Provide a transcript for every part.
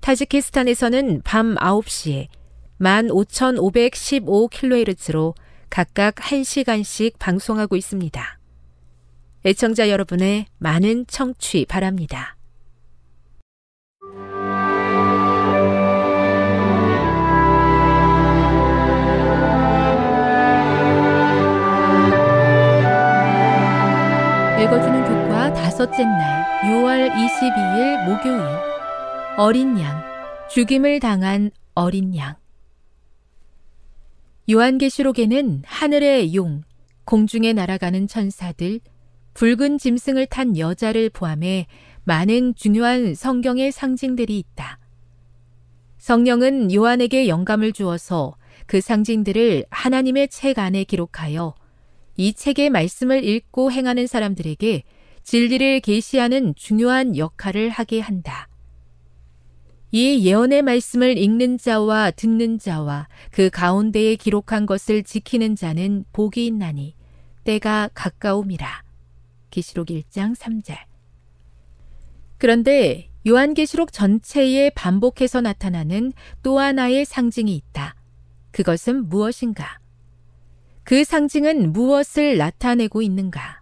타지키스탄에서는 밤 9시에 15,515kHz로 각각 1시간씩 방송하고 있습니다. 애청자 여러분의 많은 청취 바랍니다. 읽어주는 교과 다섯째 날 6월 22일 목요일 어린 양, 죽임을 당한 어린 양. 요한계시록에는 하늘의 용, 공중에 날아가는 천사들, 붉은 짐승을 탄 여자를 포함해 많은 중요한 성경의 상징들이 있다. 성령은 요한에게 영감을 주어서 그 상징들을 하나님의 책 안에 기록하여 이 책의 말씀을 읽고 행하는 사람들에게 진리를 계시하는 중요한 역할을 하게 한다. 이 예언의 말씀을 읽는 자와 듣는 자와 그 가운데에 기록한 것을 지키는 자는 복이 있나니 때가 가까움이라. 계시록 1장 3절. 그런데 요한계시록 전체에 반복해서 나타나는 또 하나의 상징이 있다. 그것은 무엇인가? 그 상징은 무엇을 나타내고 있는가?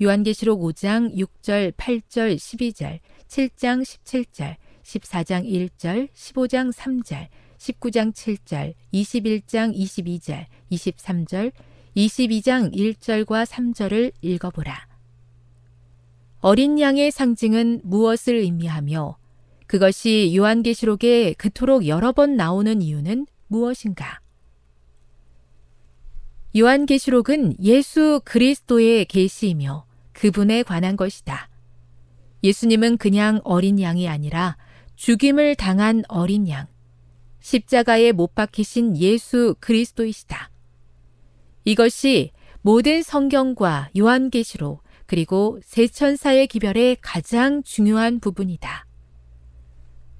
요한계시록 5장 6절, 8절, 12절, 7장 17절, 14장 1절, 15장 3절, 19장 7절, 21장 22절, 23절, 22장 1절과 3절을 읽어보라. 어린 양의 상징은 무엇을 의미하며 그것이 요한계시록에 그토록 여러 번 나오는 이유는 무엇인가? 요한계시록은 예수 그리스도의 계시이며 그분에 관한 것이다. 예수님은 그냥 어린 양이 아니라 죽임을 당한 어린 양, 십자가에 못 박히신 예수 그리스도이시다. 이것이 모든 성경과 요한계시록 그리고 세 천사의 기별의 가장 중요한 부분이다.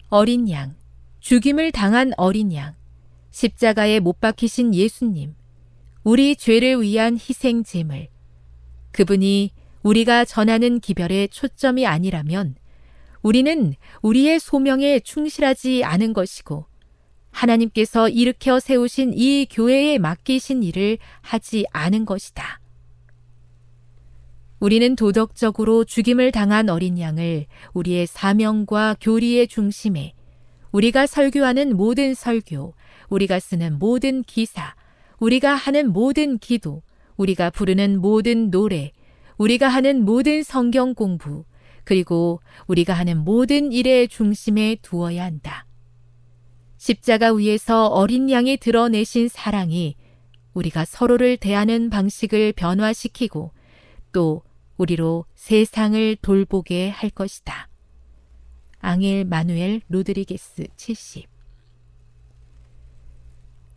어린 양, 죽임을 당한 어린 양, 십자가에 못 박히신 예수님, 우리 죄를 위한 희생 제물. 그분이 우리가 전하는 기별에 초점이 아니라면 우리는 우리의 소명에 충실하지 않은 것이고 하나님께서 일으켜 세우신 이 교회에 맡기신 일을 하지 않은 것이다. 우리는 도덕적으로 죽임을 당한 어린 양을 우리의 사명과 교리의 중심에 우리가 설교하는 모든 설교, 우리가 쓰는 모든 기사, 우리가 하는 모든 기도, 우리가 부르는 모든 노래, 우리가 하는 모든 성경 공부, 그리고 우리가 하는 모든 일의 중심에 두어야 한다. 십자가 위에서 어린 양이 드러내신 사랑이 우리가 서로를 대하는 방식을 변화시키고 또 우리로 세상을 돌보게 할 것이다. 앙헬 마누엘 로드리게스 70.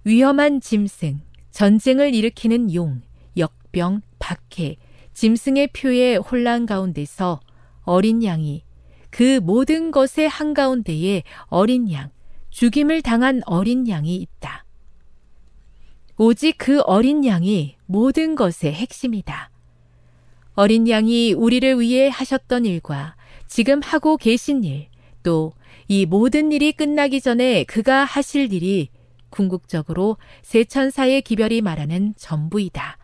위험한 짐승, 전쟁을 일으키는 용, 역병, 박해, 짐승의 표의 혼란 가운데서 어린 양이 그 모든 것의 한가운데에 어린 양, 죽임을 당한 어린 양이 있다. 오직 그 어린 양이 모든 것의 핵심이다. 어린 양이 우리를 위해 하셨던 일과 지금 하고 계신 일, 또 이 모든 일이 끝나기 전에 그가 하실 일이 궁극적으로 새 천사의 기별이 말하는 전부이다.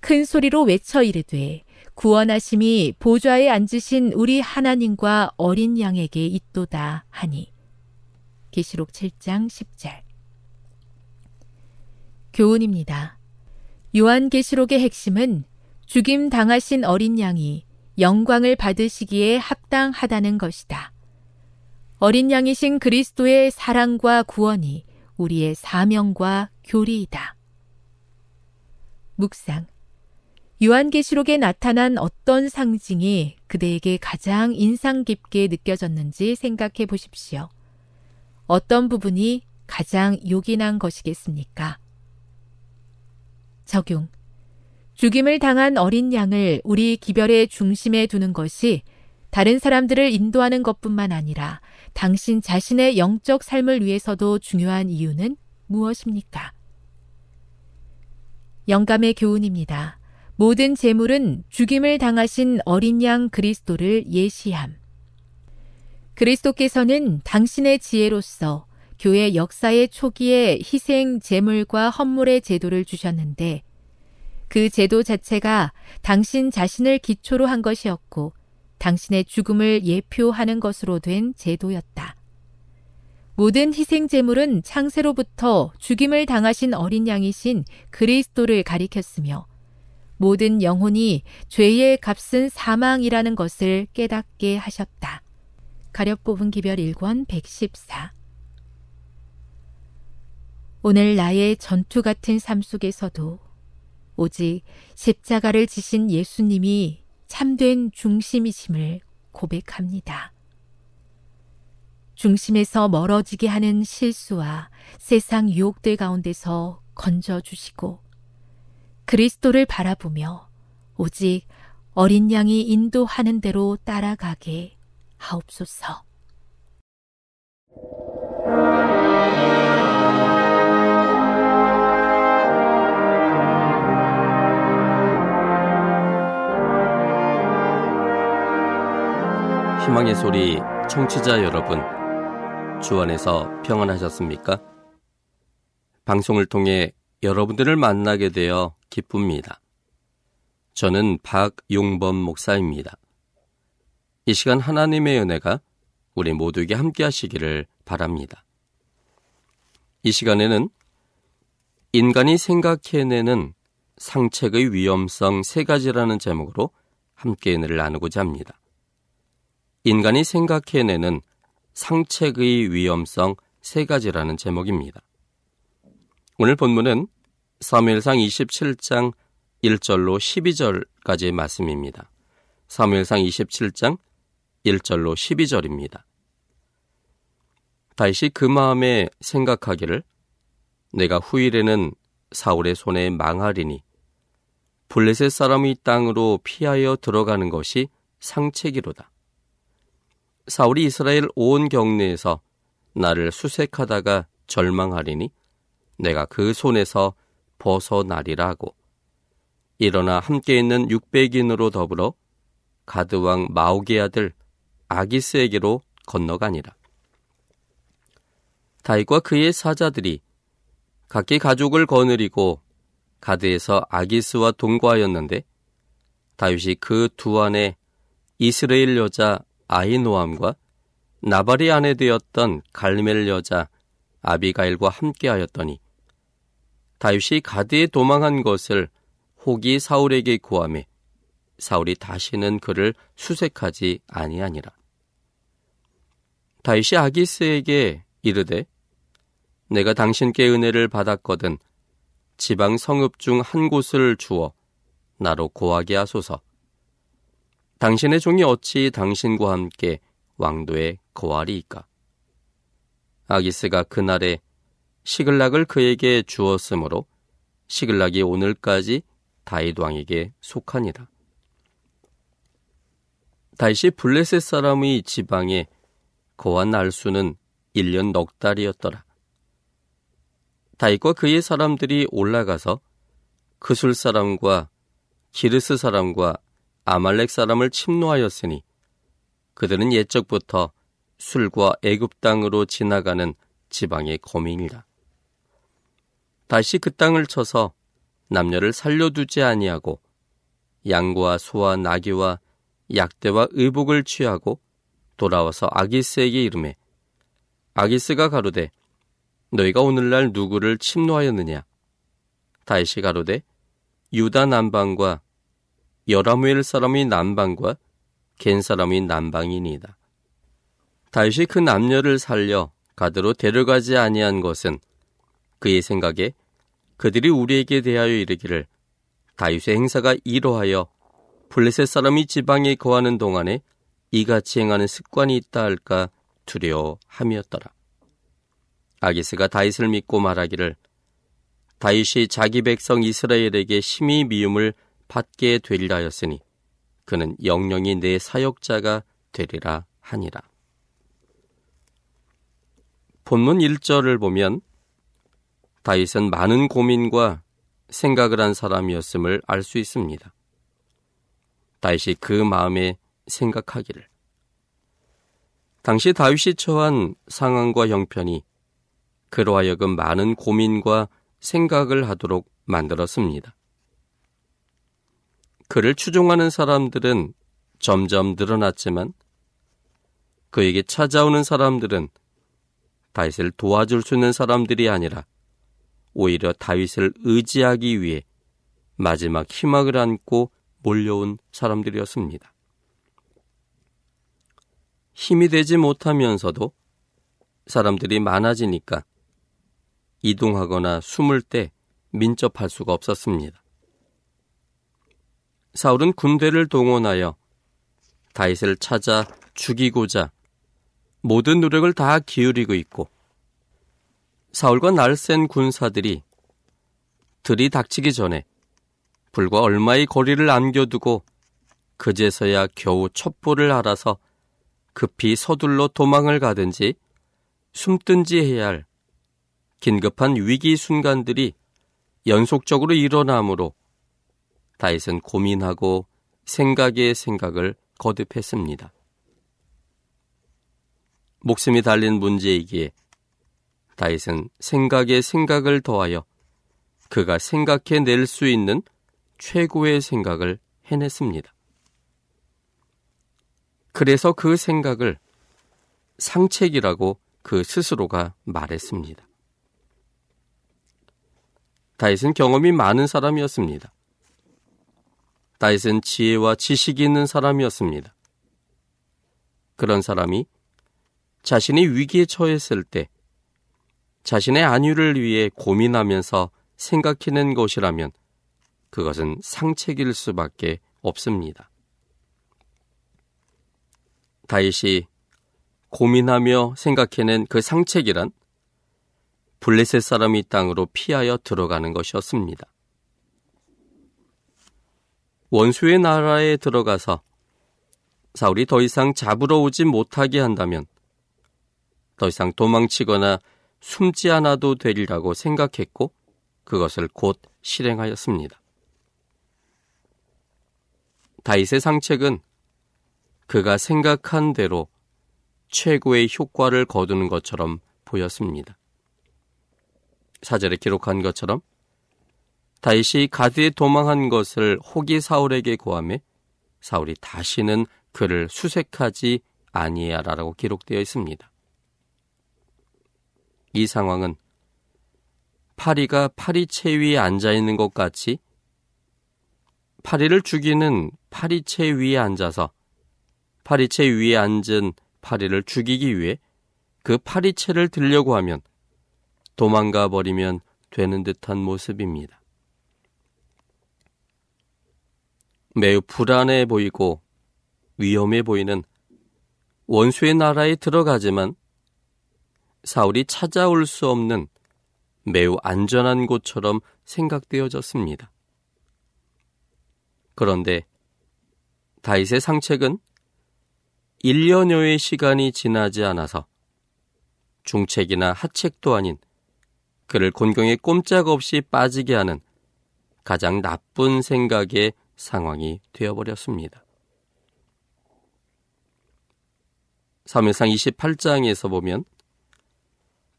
큰 소리로 외쳐 이르되 구원하심이 보좌에 앉으신 우리 하나님과 어린 양에게 있도다 하니. 계시록 7장 10절. 교훈입니다. 요한계시록의 핵심은 죽임 당하신 어린 양이 영광을 받으시기에 합당하다는 것이다. 어린 양이신 그리스도의 사랑과 구원이 우리의 사명과 교리이다. 묵상. 요한계시록에 나타난 어떤 상징이 그대에게 가장 인상 깊게 느껴졌는지 생각해 보십시오. 어떤 부분이 가장 요긴한 것이겠습니까? 적용. 죽임을 당한 어린 양을 우리 기별의 중심에 두는 것이 다른 사람들을 인도하는 것뿐만 아니라 당신 자신의 영적 삶을 위해서도 중요한 이유는 무엇입니까? 영감의 교훈입니다. 모든 재물은 죽임을 당하신 어린 양 그리스도를 예시함. 그리스도께서는 당신의 지혜로서 교회 역사의 초기에 희생, 제물과 헌물의 제도를 주셨는데 그 제도 자체가 당신 자신을 기초로 한 것이었고 당신의 죽음을 예표하는 것으로 된 제도였다. 모든 희생 제물은 창세로부터 죽임을 당하신 어린 양이신 그리스도를 가리켰으며 모든 영혼이 죄의 값은 사망이라는 것을 깨닫게 하셨다. 가려뽑은 기별 1권 114. 오늘 나의 전투 같은 삶 속에서도 오직 십자가를 지신 예수님이 참된 중심이심을 고백합니다. 중심에서 멀어지게 하는 실수와 세상 유혹들 가운데서 건져주시고 그리스도를 바라보며 오직 어린 양이 인도하는 대로 따라가게 하옵소서. 희망의 소리 청취자 여러분, 주 안에서 평안하셨습니까? 방송을 통해 여러분들을 만나게 되어 기쁩니다. 저는 박용범 목사입니다. 이 시간 하나님의 은혜가 우리 모두에게 함께 하시기를 바랍니다. 이 시간에는 인간이 생각해내는 상책의 위험성 3가지라는 제목으로 함께 은혜를 나누고자 합니다. 인간이 생각해내는 상책의 위험성 3가지라는 제목입니다. 오늘 본문은 사무엘상 27장 1절로 12절까지의 말씀입니다. 사무엘상 27장 1절로 12절입니다. 다윗이 그 마음에 생각하기를 내가 후일에는 사울의 손에 망하리니 블레셋 사람이 땅으로 피하여 들어가는 것이 상책이로다. 사울이 이스라엘 온 경내에서 나를 수색하다가 절망하리니 내가 그 손에서 벗어나리라 하고 일어나 함께 있는 600인으로 더불어 가드왕 마옥의 아들 아기스에게로 건너가니라. 다윗과 그의 사자들이 각기 가족을 거느리고 가드에서 아기스와 동거하였는데 다윗이 그 두 안에 이스라엘 여자 아히노암과 나발의 아내 되었던 갈멜 여자 아비가일과 함께하였더니 다윗이 가드에 도망한 것을 혹이 사울에게 고하매 사울이 다시는 그를 수색하지 아니하니라. 다윗이 아기스에게 이르되 내가 당신께 은혜를 받았거든 지방 성읍 중 한 곳을 주어 나로 고하게 하소서. 당신의 종이 어찌 당신과 함께 왕도에 거하리이까. 아기스가 그날에 시글락을 그에게 주었으므로 시글락이 오늘까지 다윗 왕에게 속하니라. 다윗이 블레셋 사람의 지방에 거한 날수는 1년 넉 달이었더라. 다윗과 그의 사람들이 올라가서 그술 사람과 기르스 사람과 아말렉 사람을 침노하였으니 그들은 옛적부터 술과 애굽 땅으로 지나가는 지방의 거민이라. 다시 그 땅을 쳐서 남녀를 살려두지 아니하고 양과 소와 나귀와 약대와 의복을 취하고 돌아와서 아기스에게 이르매 아기스가 가로되 너희가 오늘날 누구를 침노하였느냐. 다윗이 가로되 유다 남방과 여라무엘 사람의 남방과 겐 사람의 남방이니이다. 다윗이 그 남녀를 살려 가드로 데려가지 아니한 것은 그의 생각에 그들이 우리에게 대하여 이르기를 다윗의 행사가 이러하여 블레셋 사람이 지방에 거하는 동안에 이같이 행하는 습관이 있다 할까 두려워함이었더라. 아기스가 다윗을 믿고 말하기를 다윗이 자기 백성 이스라엘에게 심히 미움을 받게 되리라 하였으니 그는 영영이 내 사역자가 되리라 하니라. 본문 1절을 보면 다윗은 많은 고민과 생각을 한 사람이었음을 알 수 있습니다. 다윗이 그 마음에 생각하기를. 당시 다윗이 처한 상황과 형편이 그로 하여금 많은 고민과 생각을 하도록 만들었습니다. 그를 추종하는 사람들은 점점 늘어났지만 그에게 찾아오는 사람들은 다윗을 도와줄 수 있는 사람들이 아니라 오히려 다윗을 의지하기 위해 마지막 희망을 안고 몰려온 사람들이었습니다. 힘이 되지 못하면서도 사람들이 많아지니까 이동하거나 숨을 때 민첩할 수가 없었습니다. 사울은 군대를 동원하여 다윗을 찾아 죽이고자 모든 노력을 다 기울이고 있고 사울과 날쌘 군사들이 들이닥치기 전에 불과 얼마의 거리를 남겨두고 그제서야 겨우 첩보를 알아서 급히 서둘러 도망을 가든지 숨든지 해야 할 긴급한 위기 순간들이 연속적으로 일어나므로 다윗은 고민하고 생각의 생각을 거듭했습니다. 목숨이 달린 문제이기에 다윗은 생각에 생각을 더하여 그가 생각해낼 수 있는 최고의 생각을 해냈습니다. 그래서 그 생각을 상책이라고 그 스스로가 말했습니다. 다윗은 경험이 많은 사람이었습니다. 다윗은 지혜와 지식이 있는 사람이었습니다. 그런 사람이 자신이 위기에 처했을 때 자신의 안위를 위해 고민하면서 생각해낸 것이라면 그것은 상책일 수밖에 없습니다. 다윗이 고민하며 생각해낸 그 상책이란 블레셋 사람이 땅으로 피하여 들어가는 것이었습니다. 원수의 나라에 들어가서 사울이 더 이상 잡으러 오지 못하게 한다면 더 이상 도망치거나 숨지 않아도 되리라고 생각했고 그것을 곧 실행하였습니다. 다윗의 상책은 그가 생각한 대로 최고의 효과를 거두는 것처럼 보였습니다. 4절에 기록한 것처럼 다윗이 가드에 도망한 것을 호기 사울에게 고하매 사울이 다시는 그를 수색하지 아니하라라고 기록되어 있습니다. 이 상황은 파리가 파리채 위에 앉아있는 것 같이 파리를 죽이는 파리채 위에 앉아서 파리채 위에 앉은 파리를 죽이기 위해 그 파리채를 들려고 하면 도망가 버리면 되는 듯한 모습입니다. 매우 불안해 보이고 위험해 보이는 원수의 나라에 들어가지만 사울이 찾아올 수 없는 매우 안전한 곳처럼 생각되어졌습니다. 그런데 다윗의 상책은 1년여의 시간이 지나지 않아서 중책이나 하책도 아닌 그를 곤경에 꼼짝없이 빠지게 하는 가장 나쁜 생각의 상황이 되어버렸습니다. 사무엘상 28장에서 보면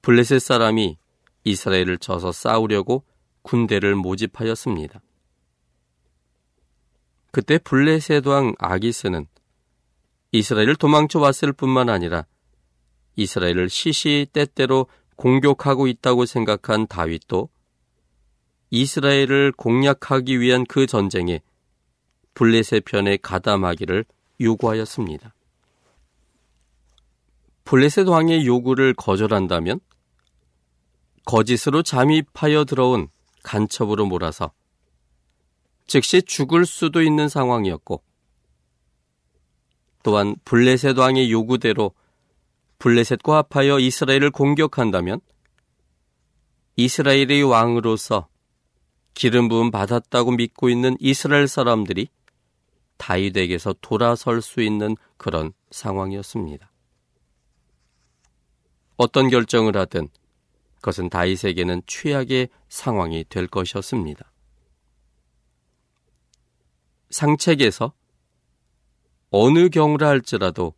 블레셋 사람이 이스라엘을 쳐서 싸우려고 군대를 모집하였습니다. 그때 블레셋 왕 아기스는 이스라엘을 도망쳐 왔을 뿐만 아니라 이스라엘을 시시때때로 공격하고 있다고 생각한 다윗도 이스라엘을 공략하기 위한 그 전쟁에 블레셋 편에 가담하기를 요구하였습니다. 블레셋 왕의 요구를 거절한다면 거짓으로 잠입하여 들어온 간첩으로 몰아서 즉시 죽을 수도 있는 상황이었고, 또한 블레셋 왕의 요구대로 블레셋과 합하여 이스라엘을 공격한다면 이스라엘의 왕으로서 기름 부음 받았다고 믿고 있는 이스라엘 사람들이 다윗에게서 돌아설 수 있는 그런 상황이었습니다. 어떤 결정을 하든 그것은 다윗에게는 최악의 상황이 될 것이었습니다. 상책에서 어느 경우라 할지라도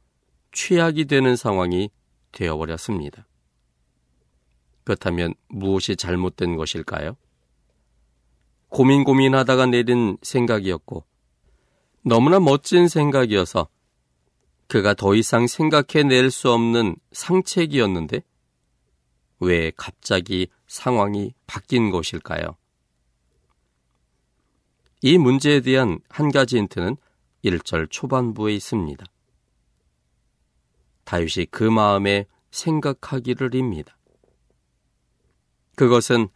최악이 되는 상황이 되어버렸습니다. 그렇다면 무엇이 잘못된 것일까요? 고민하다가 내린 생각이었고 너무나 멋진 생각이어서 그가 더 이상 생각해낼 수 없는 상책이었는데 왜 갑자기 상황이 바뀐 것일까요? 이 문제에 대한 한 가지 힌트는 1절 초반부에 있습니다. 다윗이 그 마음에 생각하기를입니다. 그것은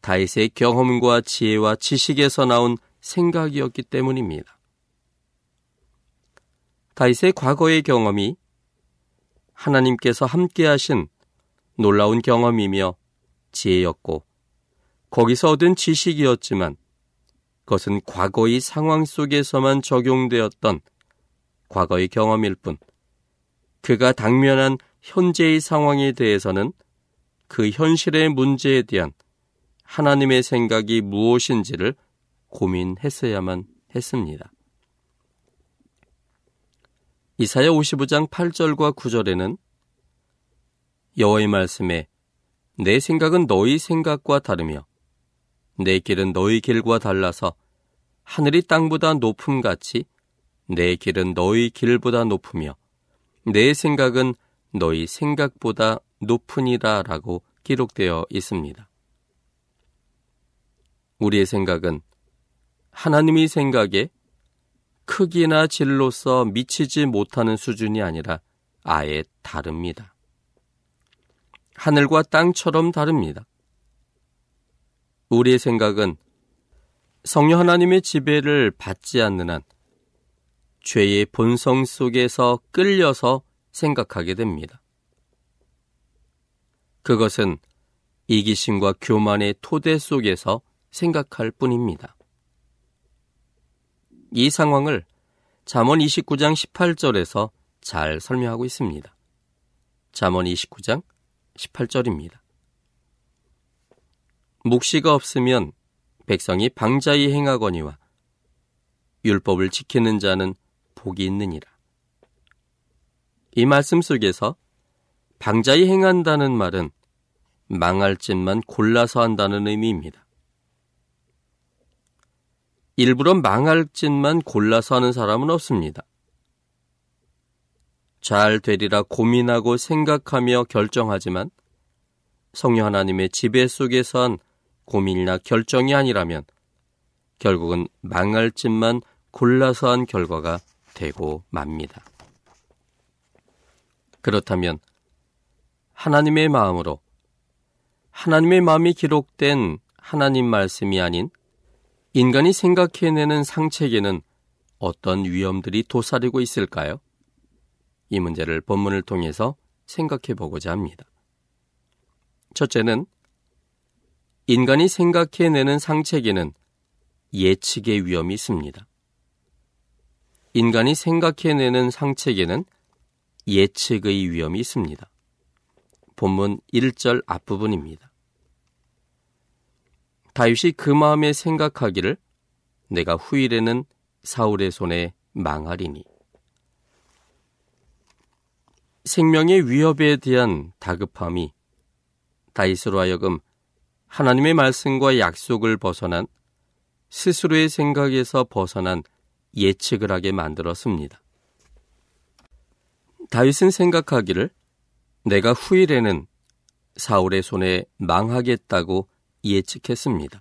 다윗의 경험과 지혜와 지식에서 나온 생각이었기 때문입니다. 다윗의 과거의 경험이 하나님께서 함께하신 놀라운 경험이며 지혜였고 거기서 얻은 지식이었지만 그것은 과거의 상황 속에서만 적용되었던 과거의 경험일 뿐 그가 당면한 현재의 상황에 대해서는 그 현실의 문제에 대한 하나님의 생각이 무엇인지를 고민했어야만 했습니다. 이사야 55장 8절과 9절에는 여호와의 말씀에 내 생각은 너희 생각과 다르며 내 길은 너희 길과 달라서 하늘이 땅보다 높음같이 내 길은 너희 길보다 높으며 내 생각은 너희 생각보다 높으니라 라고 기록되어 있습니다. 우리의 생각은 하나님의 생각에 크기나 질로서 미치지 못하는 수준이 아니라 아예 다릅니다. 하늘과 땅처럼 다릅니다. 우리의 생각은 성령 하나님의 지배를 받지 않는 한 죄의 본성 속에서 끌려서 생각하게 됩니다. 그것은 이기심과 교만의 토대 속에서 생각할 뿐입니다. 이 상황을 잠언 29장 18절에서 잘 설명하고 있습니다. 잠언 29장 18절입니다. 묵시가 없으면 백성이 방자히 행하거니와 율법을 지키는 자는 복이 있느니라. 이 말씀 속에서 방자히 행한다는 말은 망할 짓만 골라서 한다는 의미입니다. 일부러 망할 짓만 골라서 하는 사람은 없습니다. 잘 되리라 고민하고 생각하며 결정하지만 성령 하나님의 지배 속에서 한 고민이나 결정이 아니라면 결국은 망할 짓만 골라서 한 결과가 되고 맙니다. 그렇다면 하나님의 마음으로 하나님의 마음이 기록된 하나님 말씀이 아닌 인간이 생각해내는 상책에는 어떤 위험들이 도사리고 있을까요? 이 문제를 본문을 통해서 생각해 보고자 합니다. 첫째는 인간이 생각해내는 상책에는 예측의 위험이 있습니다. 인간이 생각해내는 상책에는 예측의 위험이 있습니다. 본문 1절 앞부분입니다. 다윗이 그 마음에 생각하기를 내가 후일에는 사울의 손에 망하리니. 생명의 위협에 대한 다급함이 다윗으로 하여금 하나님의 말씀과 약속을 벗어난, 스스로의 생각에서 벗어난 예측을 하게 만들었습니다. 다윗은 생각하기를 내가 후일에는 사울의 손에 망하겠다고 예측했습니다.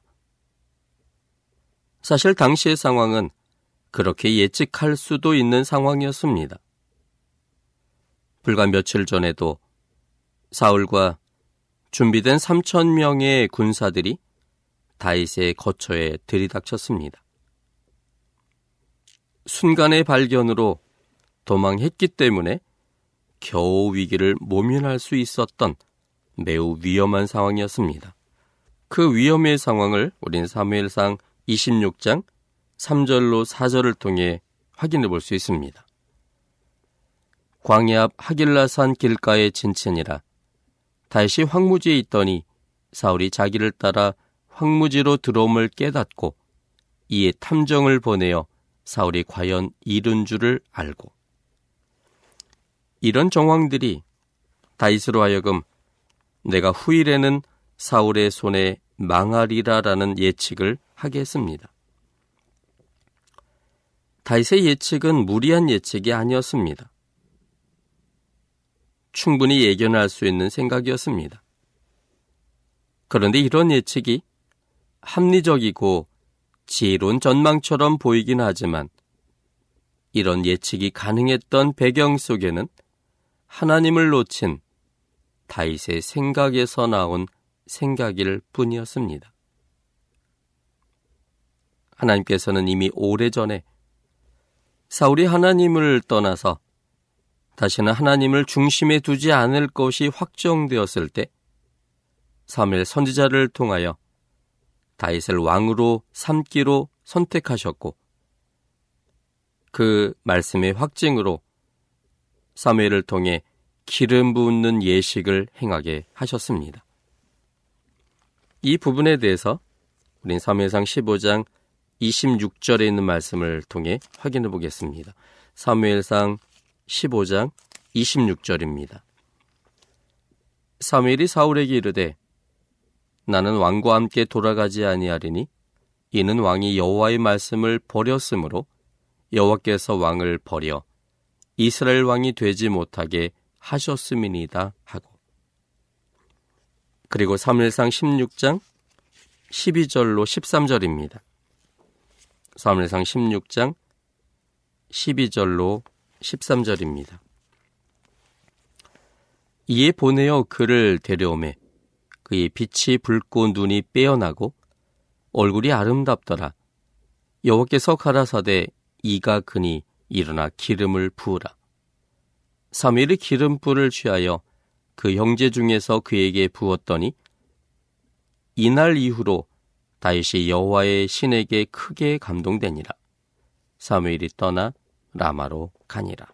사실 당시의 상황은 그렇게 예측할 수도 있는 상황이었습니다. 불과 며칠 전에도 사울과 준비된 3,000명의 군사들이 다윗의 거처에 들이닥쳤습니다. 순간의 발견으로 도망했기 때문에 겨우 위기를 모면할 수 있었던 매우 위험한 상황이었습니다. 그 위험의 상황을 우린 사무엘상 26장 3절로 4절을 통해 확인해 볼 수 있습니다. 광야 앞 하길라산 길가에 진친이라. 다윗이 황무지에 있더니 사울이 자기를 따라 황무지로 들어옴을 깨닫고 이에 탐정을 보내어 사울이 과연 이른 줄을 알고. 이런 정황들이 다윗으로 하여금 내가 후일에는 사울의 손에 망하리라라는 예측을 하게 했습니다. 다윗의 예측은 무리한 예측이 아니었습니다. 충분히 예견할 수 있는 생각이었습니다. 그런데 이런 예측이 합리적이고 지혜로운 전망처럼 보이긴 하지만 이런 예측이 가능했던 배경 속에는 하나님을 놓친 다윗의 생각에서 나온 생각일 뿐이었습니다. 하나님께서는 이미 오래전에 사울이 하나님을 떠나서 다시는 하나님을 중심에 두지 않을 것이 확정되었을 때 사무엘 선지자를 통하여 다윗을 왕으로 삼기로 선택하셨고, 그 말씀의 확증으로 사무엘을 통해 기름 붓는 예식을 행하게 하셨습니다. 이 부분에 대해서 우린 사무엘상 15장 26절에 있는 말씀을 통해 확인해 보겠습니다. 사무엘상 15장 26절입니다. 사무엘이 사울에게 이르되 나는 왕과 함께 돌아가지 아니하리니 이는 왕이 여호와의 말씀을 버렸으므로 여호와께서 왕을 버려 이스라엘 왕이 되지 못하게 하셨음이니이다 하고, 그리고 사무엘상 16장 12절로 13절입니다. 사무엘상 16장 12절로 13절입니다. 이에 보내어 그를 데려오매 그의 빛이 붉고 눈이 빼어나고 얼굴이 아름답더라. 여호와께서 가라사대 이가 그니 일어나 기름을 부으라. 사무엘이 기름불을 취하여 그 형제 중에서 그에게 부었더니 이날 이후로 다윗이 여호와의 신에게 크게 감동되니라. 사무엘이 떠나 라마로 가니라.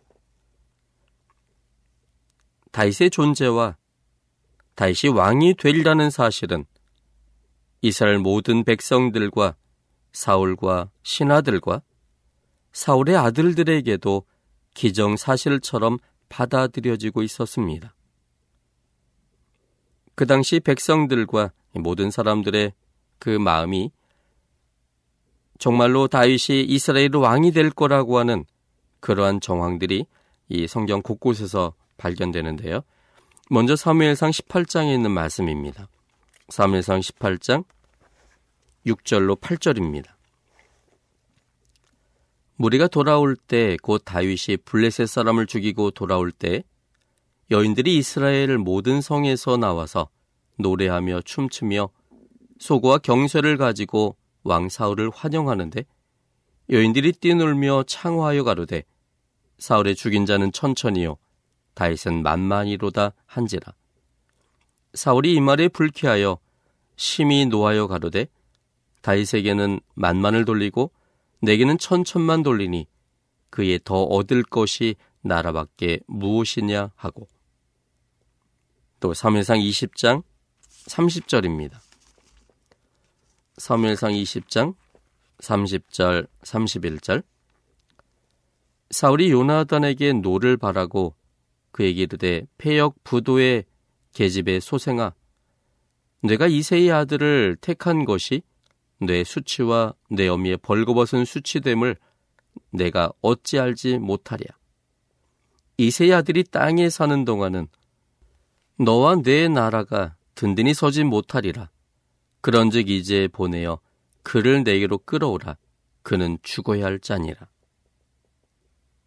다윗의 존재와 다윗이 왕이 되리라는 사실은 이스라엘 모든 백성들과 사울과 신하들과 사울의 아들들에게도 기정사실처럼 받아들여지고 있었습니다. 그 당시 백성들과 모든 사람들의 그 마음이 정말로 다윗이 이스라엘 왕이 될 거라고 하는 그러한 정황들이 이 성경 곳곳에서 발견되는데요. 먼저 사무엘상 18장에 있는 말씀입니다. 사무엘상 18장 6절로 8절입니다. 무리가 돌아올 때 곧 다윗이 블레셋 사람을 죽이고 돌아올 때 여인들이 이스라엘 모든 성에서 나와서 노래하며 춤추며 소고와 경쇠를 가지고 왕 사울을 환영하는데 여인들이 뛰놀며 창화하여 가로되 사울의 죽인 자는 천천히요 다윗은 만만이로다 한지라. 사울이 이 말에 불쾌하여 심히 노하여 가로되 다윗에게는 만만을 돌리고 내게는 천천만 돌리니 그에 더 얻을 것이 나라밖에 무엇이냐 하고. 또 사무엘상 20장 30절입니다. 사무엘상 20장 30절 31절. 사울이 요나단에게 노를 바라고 그에게 이르되 패역 부도의 계집의 소생아 내가 이새의 아들을 택한 것이 내 수치와 내 어미의 벌거벗은 수치됨을 내가 어찌 알지 못하랴. 이새의 아들이 땅에 사는 동안은 너와 내 나라가 든든히 서지 못하리라. 그런즉 이제 보내어 그를 내게로 끌어오라. 그는 죽어야 할 자니라.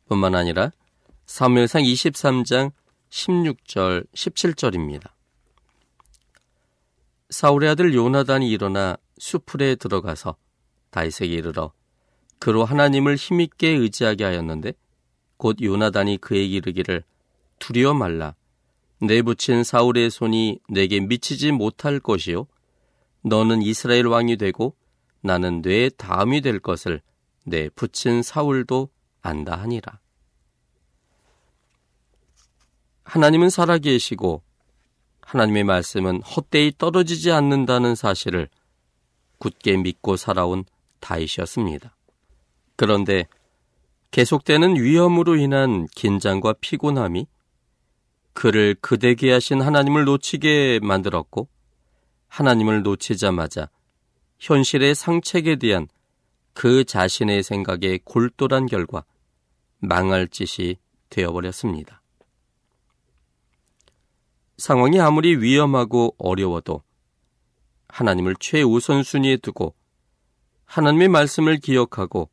뿐만 아니라 사무엘상 23장 16절 17절입니다. 사울의 아들 요나단이 일어나 수풀에 들어가서 다윗에게 이르러 그로 하나님을 힘있게 의지하게 하였는데 곧 요나단이 그에게 이르기를 두려워 말라. 내 붙인 사울의 손이 내게 미치지 못할 것이요 너는 이스라엘 왕이 되고 나는 내 다음이 될 것을 내 붙인 사울도 안다 하니라. 하나님은 살아계시고 하나님의 말씀은 헛되이 떨어지지 않는다는 사실을 굳게 믿고 살아온 다윗이었습니다. 그런데 계속되는 위험으로 인한 긴장과 피곤함이 그를 그대게 하신 하나님을 놓치게 만들었고 하나님을 놓치자마자 현실의 상책에 대한 그 자신의 생각에 골똘한 결과 망할 짓이 되어버렸습니다. 상황이 아무리 위험하고 어려워도 하나님을 최우선순위에 두고 하나님의 말씀을 기억하고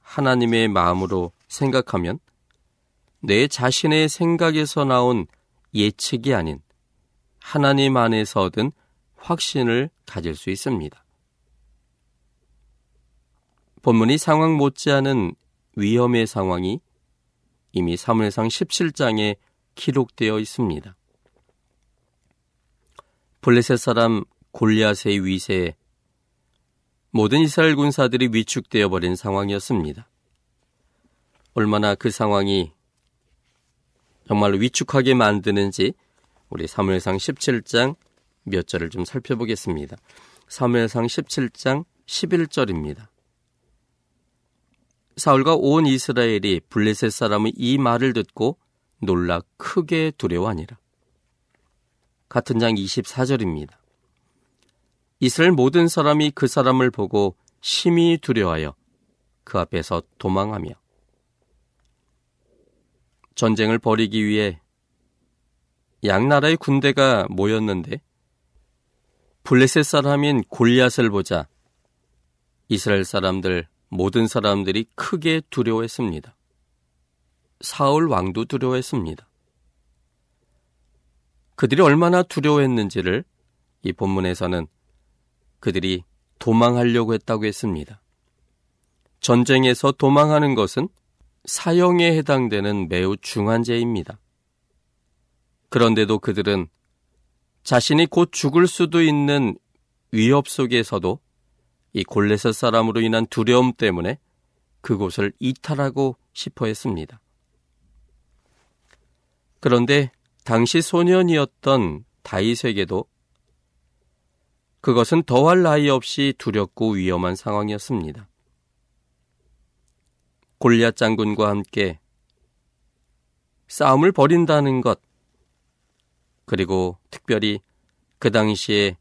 하나님의 마음으로 생각하면 내 자신의 생각에서 나온 예측이 아닌 하나님 안에서 얻은 확신을 가질 수 있습니다. 본문이 상황 못지않은 위험의 상황이 이미 사무엘상 17장에 기록되어 있습니다. 블레셋 사람 골리앗의 위세에 모든 이스라엘 군사들이 위축되어 버린 상황이었습니다. 얼마나 그 상황이 정말로 위축하게 만드는지 우리 사무엘상 17장 몇 절을 좀 살펴보겠습니다. 사무엘상 17장 11절입니다. 사울과 온 이스라엘이 블레셋 사람의 이 말을 듣고 놀라 크게 두려워하니라. 같은 장 24절입니다. 이스라엘 모든 사람이 그 사람을 보고 심히 두려워하여 그 앞에서 도망하며. 전쟁을 벌이기 위해 양 나라의 군대가 모였는데 블레셋 사람인 골리앗을 보자 이스라엘 사람들 모든 사람들이 크게 두려워했습니다. 사울 왕도 두려워했습니다. 그들이 얼마나 두려워했는지를 이 본문에서는 그들이 도망하려고 했다고 했습니다. 전쟁에서 도망하는 것은 사형에 해당되는 매우 중한 죄입니다. 그런데도 그들은 자신이 곧 죽을 수도 있는 위협 속에서도 이 골레셋 사람으로 인한 두려움 때문에 그곳을 이탈하고 싶어 했습니다. 그런데 당시 소년이었던 다윗에게도 그것은 더할 나위 없이 두렵고 위험한 상황이었습니다. 골리앗 장군과 함께 싸움을 벌인다는 것, 그리고 특별히 그 당시에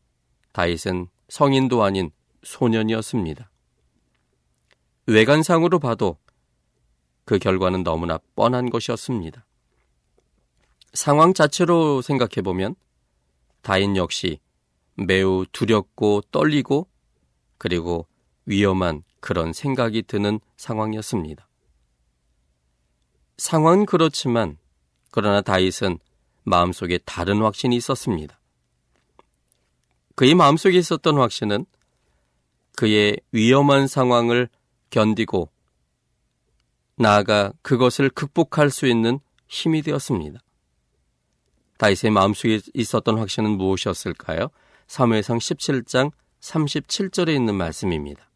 다윗은 성인도 아닌 소년이었습니다. 외관상으로 봐도 그 결과는 너무나 뻔한 것이었습니다. 상황 자체로 생각해보면 다윗 역시 매우 두렵고 떨리고 그리고 위험한 그런 생각이 드는 상황이었습니다. 상황은 그렇지만 그러나 다윗은 마음속에 다른 확신이 있었습니다. 그의 마음속에 있었던 확신은 그의 위험한 상황을 견디고 나아가 그것을 극복할 수 있는 힘이 되었습니다. 다윗의 마음속에 있었던 확신은 무엇이었을까요? 사무엘상 17장 37절에 있는 말씀입니다.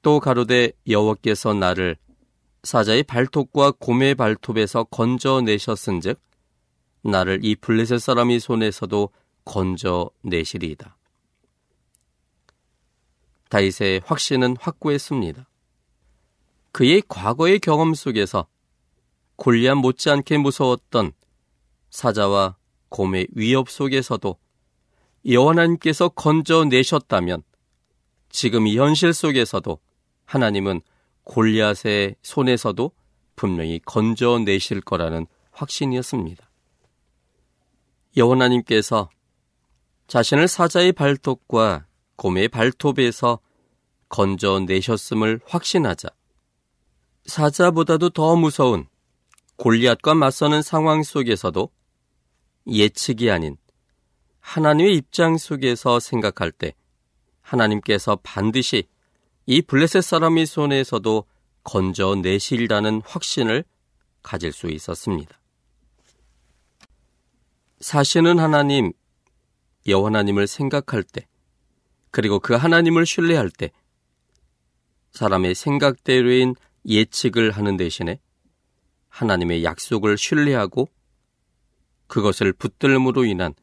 또 가로되 여호와께서 나를 사자의 발톱과 곰의 발톱에서 건져내셨은즉 나를 이 블레셋 사람의 손에서도 건져내시리이다. 다윗의 확신은 확고했습니다. 그의 과거의 경험 속에서 골리앗 못지않게 무서웠던 사자와 곰의 위협 속에서도 여호와 하나님께서 건져내셨다면 지금 이 현실 속에서도 하나님은 골리앗의 손에서도 분명히 건져내실 거라는 확신이었습니다. 여호와 하나님께서 자신을 사자의 발톱과 곰의 발톱에서 건져내셨음을 확신하자 사자보다도 더 무서운 골리앗과 맞서는 상황 속에서도 예측이 아닌 하나님의 입장 속에서 생각할 때 하나님께서 반드시 이 블레셋 사람의 손에서도 건져내시리라는 확신을 가질 수 있었습니다. 사신은 하나님, 여호와 하나님을 생각할 때 그리고 그 하나님을 신뢰할 때 사람의 생각대로인 예측을 하는 대신에 하나님의 약속을 신뢰하고 그것을 붙들므로 인한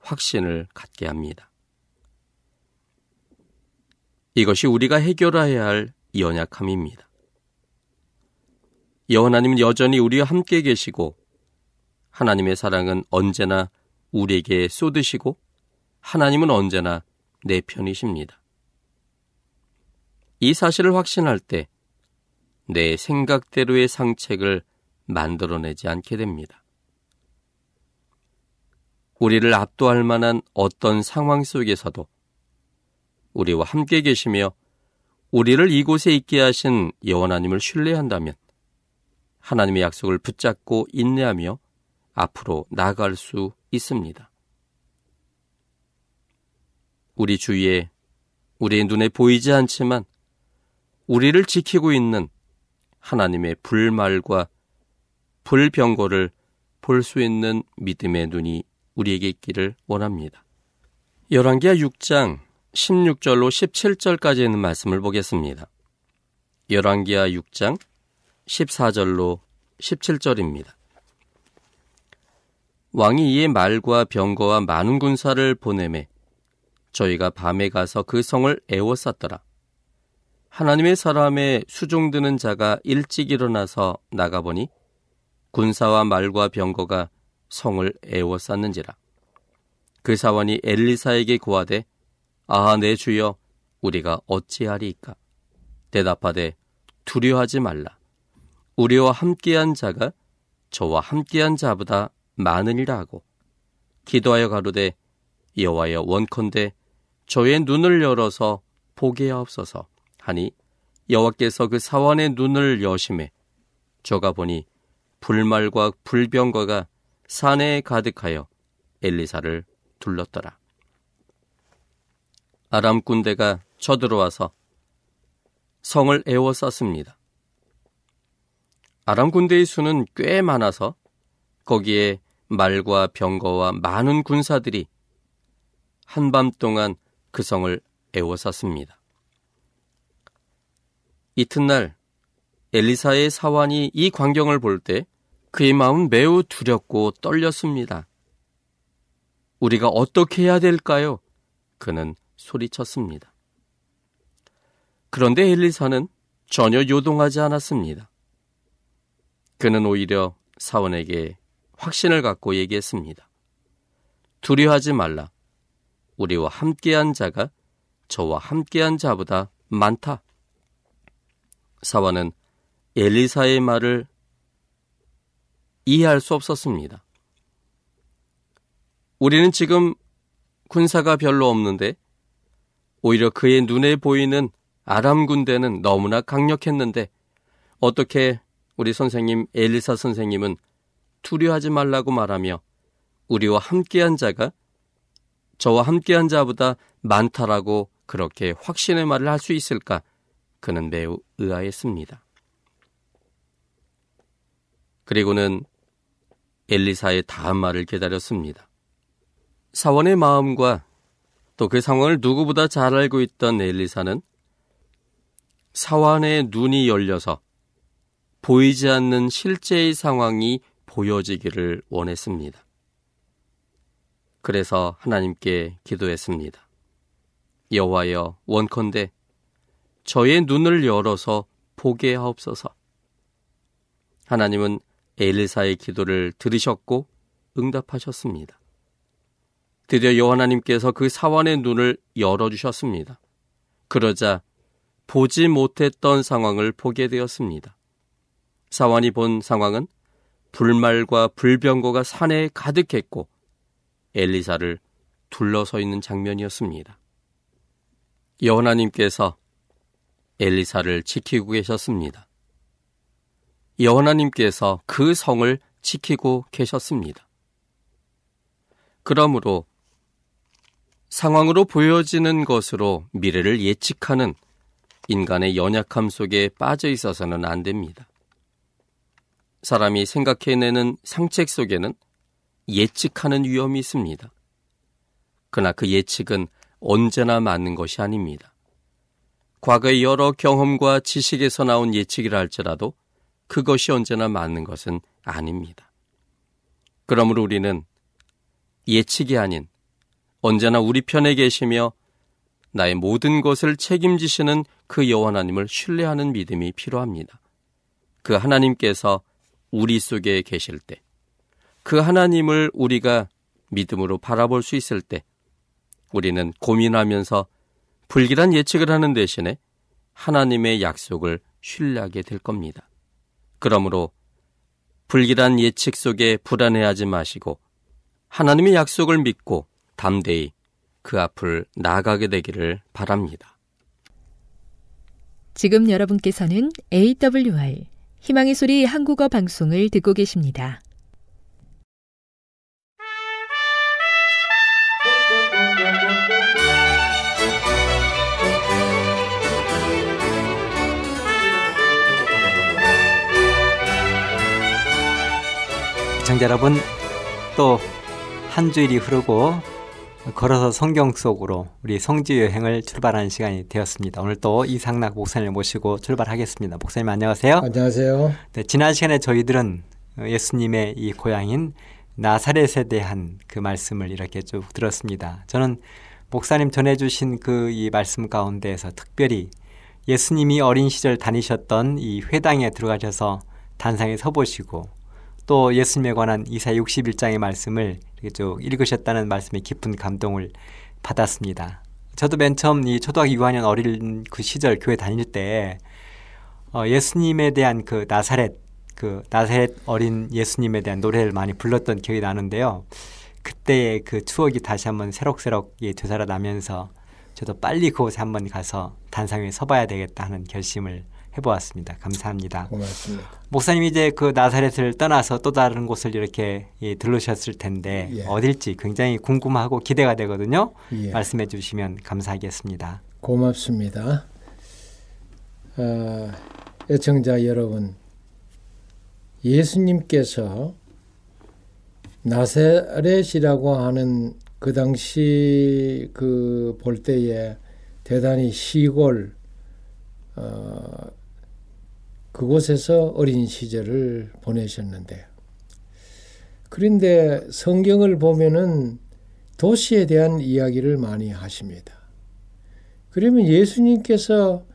확신을 갖게 합니다. 이것이 우리가 해결해야 할 연약함입니다. 여호와 하나님은 여전히 우리와 함께 계시고 하나님의 사랑은 언제나 우리에게 쏟으시고 하나님은 언제나 내 편이십니다. 이 사실을 확신할 때 내 생각대로의 상책을 만들어내지 않게 됩니다. 우리를 압도할 만한 어떤 상황 속에서도 우리와 함께 계시며 우리를 이곳에 있게 하신 여호와 하나님을 신뢰한다면 하나님의 약속을 붙잡고 인내하며 앞으로 나아갈 수 있습니다. 우리 주위에 우리의 눈에 보이지 않지만 우리를 지키고 있는 하나님의 불말과 불병거를 볼 수 있는 믿음의 눈이 우리에게 있기를 원합니다. 열왕기하 6장 16절로 17절까지 있는 말씀을 보겠습니다. 열왕기하 6장 14절로 17절입니다. 왕이 이에 말과 병거와 많은 군사를 보내매 저희가 밤에 가서 그 성을 에워쌌더라. 하나님의 사람의 수종드는 자가 일찍 일어나서 나가보니 군사와 말과 병거가 성을 에워쌌는지라. 그 사원이 엘리사에게 고하되 아하 내 주여 우리가 어찌하리이까. 대답하되 두려워하지 말라. 우리와 함께한 자가 저와 함께한 자보다 많으니라 하고 기도하여 가로되 여호와여 원컨대 저의 눈을 열어서 보게 하옵소서 하니 여호와께서 그 사원의 눈을 여심해 저가 보니 불말과 불병거가 산에 가득하여 엘리사를 둘렀더라. 아람 군대가 쳐들어와서 성을 에워쌌습니다. 아람 군대의 수는 꽤 많아서 거기에 말과 병거와 많은 군사들이 한밤 동안 그 성을 에워쌌습니다. 이튿날 엘리사의 사환이 이 광경을 볼 때 그의 마음은 매우 두렵고 떨렸습니다. 우리가 어떻게 해야 될까요? 그는 소리쳤습니다. 그런데 엘리사는 전혀 요동하지 않았습니다. 그는 오히려 사원에게 확신을 갖고 얘기했습니다. 두려워하지 말라. 우리와 함께한 자가 저와 함께한 자보다 많다. 사원은 엘리사의 말을 이해할 수 없었습니다. 우리는 지금 군사가 별로 없는데 오히려 그의 눈에 보이는 아람 군대는 너무나 강력했는데 어떻게 우리 선생님 엘리사 선생님은 두려워하지 말라고 말하며 우리와 함께한 자가 저와 함께한 자보다 많다라고 그렇게 확신의 말을 할 수 있을까? 그는 매우 의아했습니다. 그리고는 엘리사의 다음 말을 기다렸습니다. 사원의 마음과 또 그 상황을 누구보다 잘 알고 있던 엘리사는 사원의 눈이 열려서 보이지 않는 실제의 상황이 보여지기를 원했습니다. 그래서 하나님께 기도했습니다. 여호와여, 원컨대 저의 눈을 열어서 보게 하옵소서. 하나님은 엘리사의 기도를 들으셨고 응답하셨습니다. 드디어 여호와 하나님께서 그 사원의 눈을 열어주셨습니다. 그러자 보지 못했던 상황을 보게 되었습니다. 사원이 본 상황은 불말과 불병거가 산에 가득했고 엘리사를 둘러서 있는 장면이었습니다. 여호와 하나님께서 엘리사를 지키고 계셨습니다. 여호와 하나님께서 그 성을 지키고 계셨습니다. 그러므로 상황으로 보여지는 것으로 미래를 예측하는 인간의 연약함 속에 빠져 있어서는 안 됩니다. 사람이 생각해내는 상책 속에는 예측하는 위험이 있습니다. 그러나 그 예측은 언제나 맞는 것이 아닙니다. 과거의 여러 경험과 지식에서 나온 예측이라 할지라도 그것이 언제나 맞는 것은 아닙니다. 그러므로 우리는 예측이 아닌 언제나 우리 편에 계시며 나의 모든 것을 책임지시는 그 여호와 하나님을 신뢰하는 믿음이 필요합니다. 그 하나님께서 우리 속에 계실 때, 그 하나님을 우리가 믿음으로 바라볼 수 있을 때 우리는 고민하면서 불길한 예측을 하는 대신에 하나님의 약속을 신뢰하게 될 겁니다. 그러므로 불길한 예측 속에 불안해하지 마시고 하나님의 약속을 믿고 담대히 그 앞을 나아가게 되기를 바랍니다. 지금 여러분께서는 AWR 희망의 소리 한국어 방송을 듣고 계십니다. 시청자 여러분, 또 한 주일이 흐르고 걸어서 성경 속으로 우리 성지 여행을 출발하는 시간이 되었습니다. 오늘 또 이상락 목사님을 모시고 출발하겠습니다. 목사님 안녕하세요. 안녕하세요. 네, 지난 시간에 저희들은 예수님의 이 고향인 나사렛에 대한 그 말씀을 이렇게 쭉 들었습니다. 저는 목사님 전해주신 그 이 말씀 가운데에서 특별히 예수님이 어린 시절 다니셨던 이 회당에 들어가셔서 단상에 서보시고 또 예수님에 관한 이사 61장의 말씀을 이렇게 쭉 읽으셨다는 말씀에 깊은 감동을 받았습니다. 저도 맨 처음 이 초등학교 6학년 어린 그 시절 교회 다닐 때 예수님에 대한 그 나사렛 어린 예수님에 대한 노래를 많이 불렀던 기억이 나는데요. 그때의 그 추억이 다시 한번 새록새록 되살아나면서 저도 빨리 그곳에 한번 가서 단상 위에 서봐야 되겠다 하는 결심을 해보았습니다. 감사합니다. 고맙습니다. 목사님이 이제 그 나사렛을 떠나서 또 다른 곳을 이렇게 들르셨을 텐데 예. 어딜지 굉장히 궁금하고 기대가 되거든요. 예. 말씀해 주시면 감사하겠습니다. 고맙습니다. 애청자 여러분, 예수님께서 나사렛이라고 하는 그 당시 그 볼 때에 대단히 시골 그곳에서 어린 시절을 보내셨는데, 그런데 성경을 보면은 도시에 대한 이야기를 많이 하십니다. 그러면 예수님께서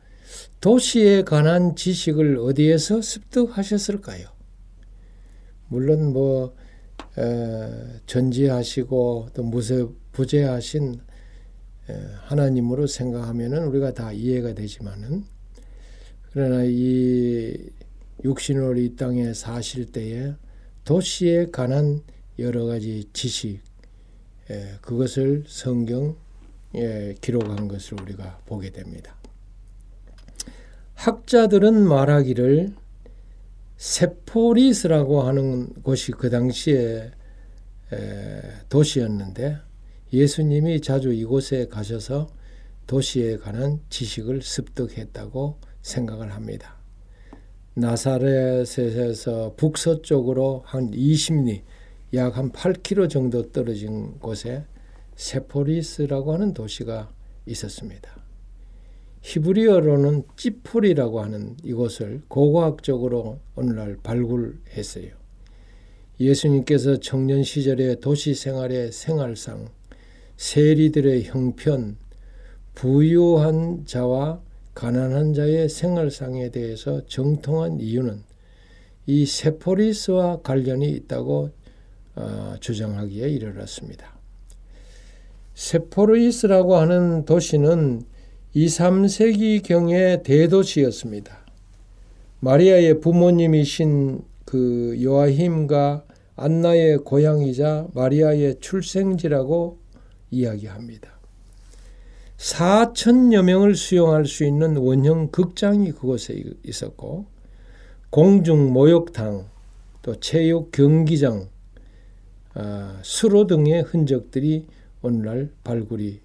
도시에 관한 지식을 어디에서 습득하셨을까요? 물론 전지하시고 또 부재하신 하나님으로 생각하면은 우리가 다 이해가 되지만은, 그러나 이 육신으로 이 땅에 사실 때에 도시에 관한 여러 가지 지식, 그것을 성경에 기록한 것을 우리가 보게 됩니다. 학자들은 말하기를 세포리스라고 하는 곳이 그 당시에 도시였는데 예수님이 자주 이곳에 가셔서 도시에 관한 지식을 습득했다고 생각을 합니다. 나사렛에서 북서쪽으로 한 20리, 약 한 8km 정도 떨어진 곳에 세포리스라고 하는 도시가 있었습니다. 히브리어로는 찌폴이라고 하는 이곳을 고고학적으로 오늘날 발굴했어요. 예수님께서 청년 시절의 도시 생활의 생활상, 세리들의 형편, 부유한 자와 가난한 자의 생활상에 대해서 정통한 이유는 이 세포리스와 관련이 있다고 주장하기에 이르렀습니다. 세포리스라고 하는 도시는 2, 3세기경의 대도시였습니다. 마리아의 부모님이신 그 요아힘과 안나의 고향이자 마리아의 출생지라고 이야기합니다. 4천여 명을 수용할 수 있는 원형 극장이 그곳에 있었고, 공중 목욕탕, 또 체육 경기장, 수로 등의 흔적들이 오늘날 발굴이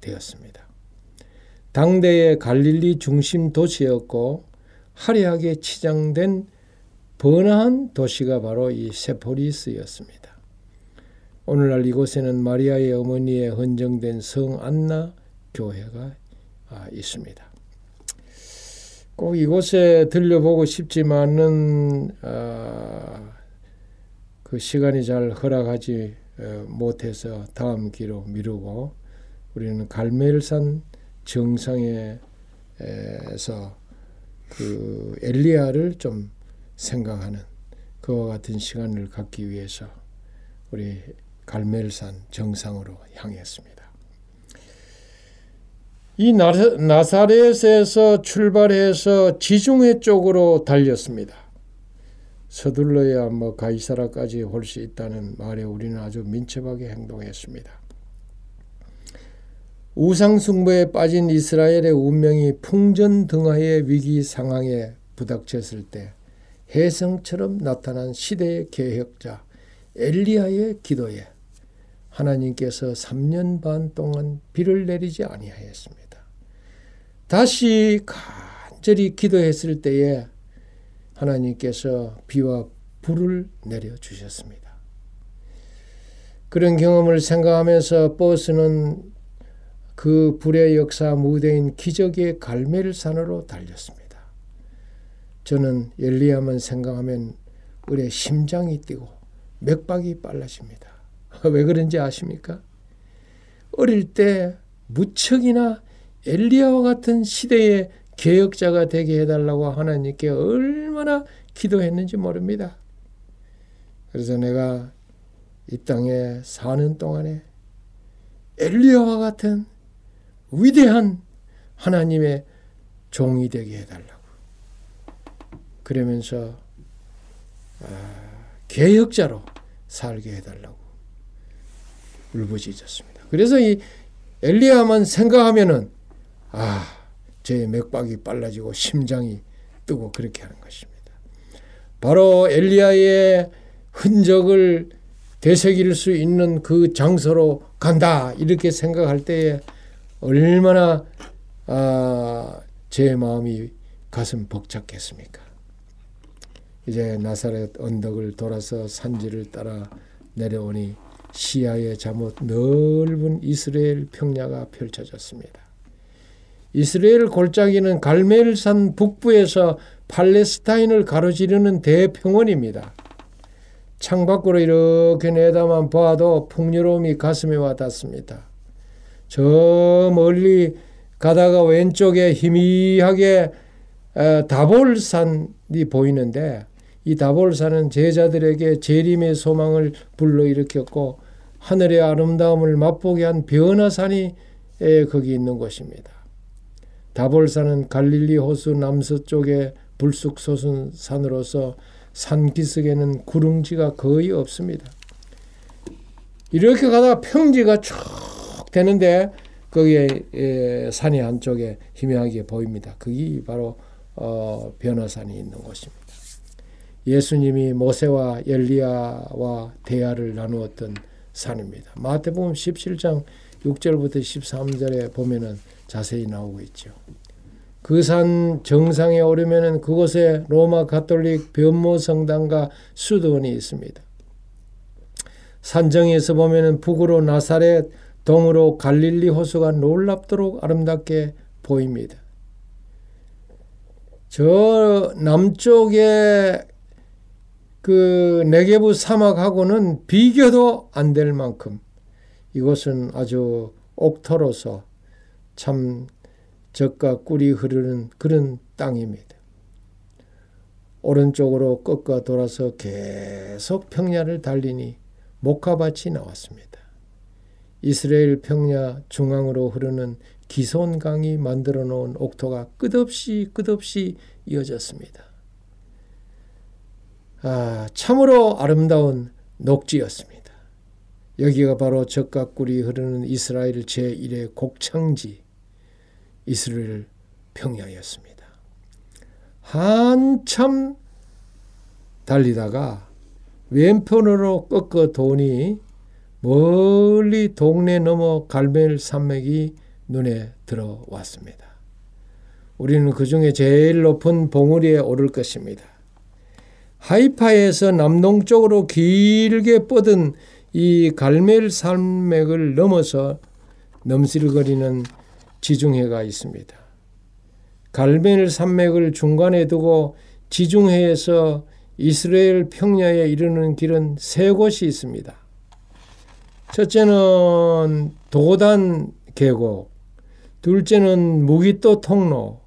되었습니다. 당대의 갈릴리 중심 도시였고 화려하게 치장된 번화한 도시가 바로 이 세포리스였습니다. 오늘날 이곳에는 마리아의 어머니에 헌정된 성 안나 교회가 있습니다. 꼭 이곳에 들려보고 싶지만은 그 시간이 잘 허락하지 못해서 다음 기로 미루고, 우리는 갈멜산 정상에서 그 엘리야를 좀 생각하는 그와 같은 시간을 갖기 위해서 우리 갈멜산 정상으로 향했습니다. 이 나사렛에서 출발해서 지중해 쪽으로 달렸습니다. 서둘러야 가이사라까지 올 수 있다는 말에 우리는 아주 민첩하게 행동했습니다. 우상숭배에 빠진 이스라엘의 운명이 풍전등화의 위기 상황에 부닥쳤을 때 혜성처럼 나타난 시대의 개혁자 엘리야의 기도에 하나님께서 3년 반 동안 비를 내리지 아니하였습니다. 다시 간절히 기도했을 때에 하나님께서 비와 불을 내려주셨습니다. 그런 경험을 생각하면서 버스는 그 불의 역사 무대인 기적의 갈멜산으로 달렸습니다. 저는 엘리야만 생각하면 우리의 심장이 뛰고 맥박이 빨라집니다. 왜 그런지 아십니까? 어릴 때 무척이나 엘리야와 같은 시대의 개혁자가 되게 해달라고 하나님께 얼마나 기도했는지 모릅니다. 그래서 내가 이 땅에 사는 동안에 엘리야와 같은 위대한 하나님의 종이 되게 해달라고, 그러면서 개혁자로 살게 해달라고 울부짖었습니다. 그래서 이 엘리야만 생각하면은 제 맥박이 빨라지고 심장이 뜨고 그렇게 하는 것입니다. 바로 엘리야의 흔적을 되새길 수 있는 그 장소로 간다, 이렇게 생각할 때에 얼마나 제 마음이 가슴 벅찼겠습니까? 이제 나사렛 언덕을 돌아서 산지를 따라 내려오니 시야에 잠옷 넓은 이스라엘 평야가 펼쳐졌습니다. 이스라엘 골짜기는 갈멜산 북부에서 팔레스타인을 가로지르는 대평원입니다. 창밖으로 이렇게 내다만 봐도 풍요로움이 가슴에 와닿습니다. 저 멀리 가다가 왼쪽에 희미하게 다볼산이 보이는데, 이 다볼산은 제자들에게 재림의 소망을 불러일으켰고 하늘의 아름다움을 맛보게 한 변화산이 거기 있는 곳입니다. 다볼산은 갈릴리 호수 남서쪽의 불쑥 솟은 산으로서 산 기슭에는 구릉지가 거의 없습니다. 이렇게 가다가 평지가 쭉 되는데 거기에 산이 한쪽에 희미하게 보입니다. 그게 바로 변화산이 있는 곳입니다. 예수님이 모세와 엘리야와 대화를 나누었던 산입니다. 마태복음 17장 6절부터 13절에 보면은 자세히 나오고 있죠. 그 산 정상에 오르면은 그곳에 로마 가톨릭 변모 성당과 수도원이 있습니다. 산정에서 보면은 북으로 나사렛, 동으로 갈릴리 호수가 놀랍도록 아름답게 보입니다. 저 남쪽에 그 네게부 사막하고는 비교도 안 될 만큼 이것은 아주 옥토로서 참 젖과 꿀이 흐르는 그런 땅입니다. 오른쪽으로 끝과 돌아서 계속 평야를 달리니 모카밭이 나왔습니다. 이스라엘 평야 중앙으로 흐르는 기손강이 만들어 놓은 옥토가 끝없이 이어졌습니다. 참으로 아름다운 녹지였습니다. 여기가 바로 젖과 꿀이 흐르는 이스라엘 제1의 곡창지 이스라엘 평야였습니다. 한참 달리다가 왼편으로 꺾어 도니 멀리 동네 넘어 갈멜 산맥이 눈에 들어왔습니다. 우리는 그 중에 제일 높은 봉우리에 오를 것입니다. 하이파에서 남동쪽으로 길게 뻗은 이 갈멜 산맥을 넘어서 넘실거리는 지중해가 있습니다. 갈멜 산맥을 중간에 두고 지중해에서 이스라엘 평야에 이르는 길은 세 곳이 있습니다. 첫째는 도단계곡, 둘째는 무기도 통로,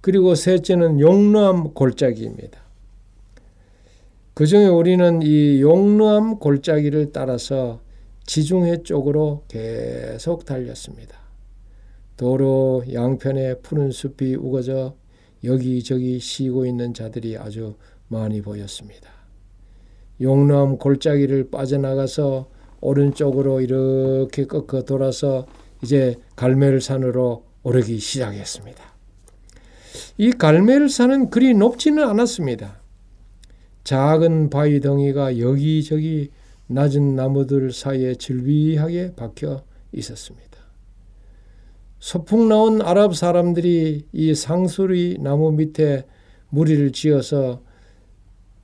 그리고 셋째는 용루암 골짜기입니다. 그 중에 우리는 이 용루암 골짜기를 따라서 지중해 쪽으로 계속 달렸습니다. 도로 양편에 푸른 숲이 우거져 여기저기 쉬고 있는 자들이 아주 많이 보였습니다. 용루암 골짜기를 빠져나가서 오른쪽으로 이렇게 꺾어 돌아서 이제 갈멜산으로 오르기 시작했습니다. 이 갈멜산은 그리 높지는 않았습니다. 작은 바위 덩이가 여기저기 낮은 나무들 사이에 즐비하게 박혀 있었습니다. 소풍 나온 아랍 사람들이 이 상수리 나무 밑에 무리를 지어서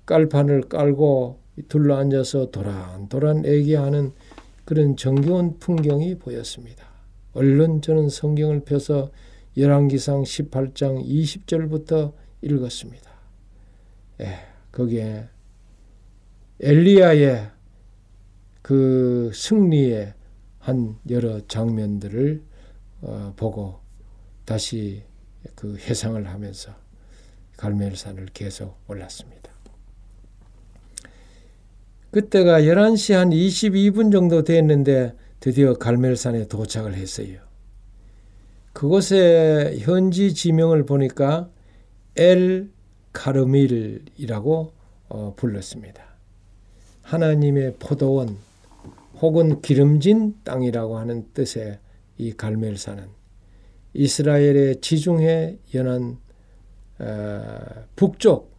깔판을 깔고 둘러앉아서 도란도란 애기하는 그런 정겨운 풍경이 보였습니다. 얼른 저는 성경을 펴서 열왕기상 18장 20절부터 읽었습니다. 거기에 엘리야의 그 승리의 한 여러 장면들을 보고 다시 그 회상을 하면서 갈멜산을 계속 올랐습니다. 그때가 11시 한 22분 정도 됐는데 드디어 갈멜산에 도착을 했어요. 그곳에 현지 지명을 보니까 엘 카르밀이라고 불렀습니다. 하나님의 포도원 혹은 기름진 땅이라고 하는 뜻의 이 갈멜산은 이스라엘의 지중해 연안 북쪽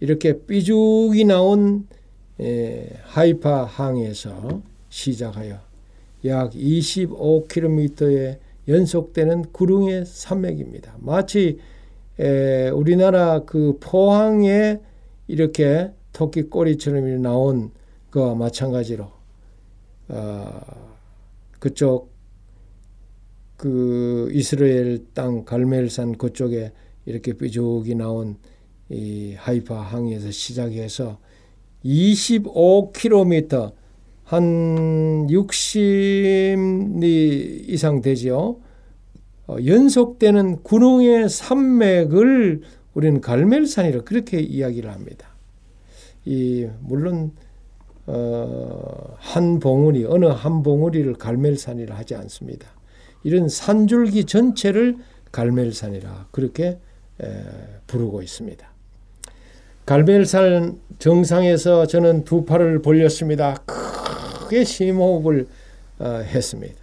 이렇게 삐죽이 나온 하이파 항에서 시작하여 약 25km의 연속되는 구릉의 산맥입니다. 마치 우리나라 그 포항에 이렇게 토끼 꼬리처럼 나온 그와 마찬가지로 그쪽 그 이스라엘 땅 갈멜산 그쪽에 이렇게 삐죽이 나온 이 하이파 항에서 시작해서 25km 한 60리 이상 되지요. 연속되는 구릉의 산맥을 우리는 갈멜산이라 그렇게 이야기를 합니다. 물론 한 봉우리 어느 한 봉우리를 갈멜산이라 하지 않습니다. 이런 산줄기 전체를 갈멜산이라 그렇게 부르고 있습니다. 갈멜산 정상에서 저는 두 팔을 벌렸습니다. 크게 심호흡을 했습니다.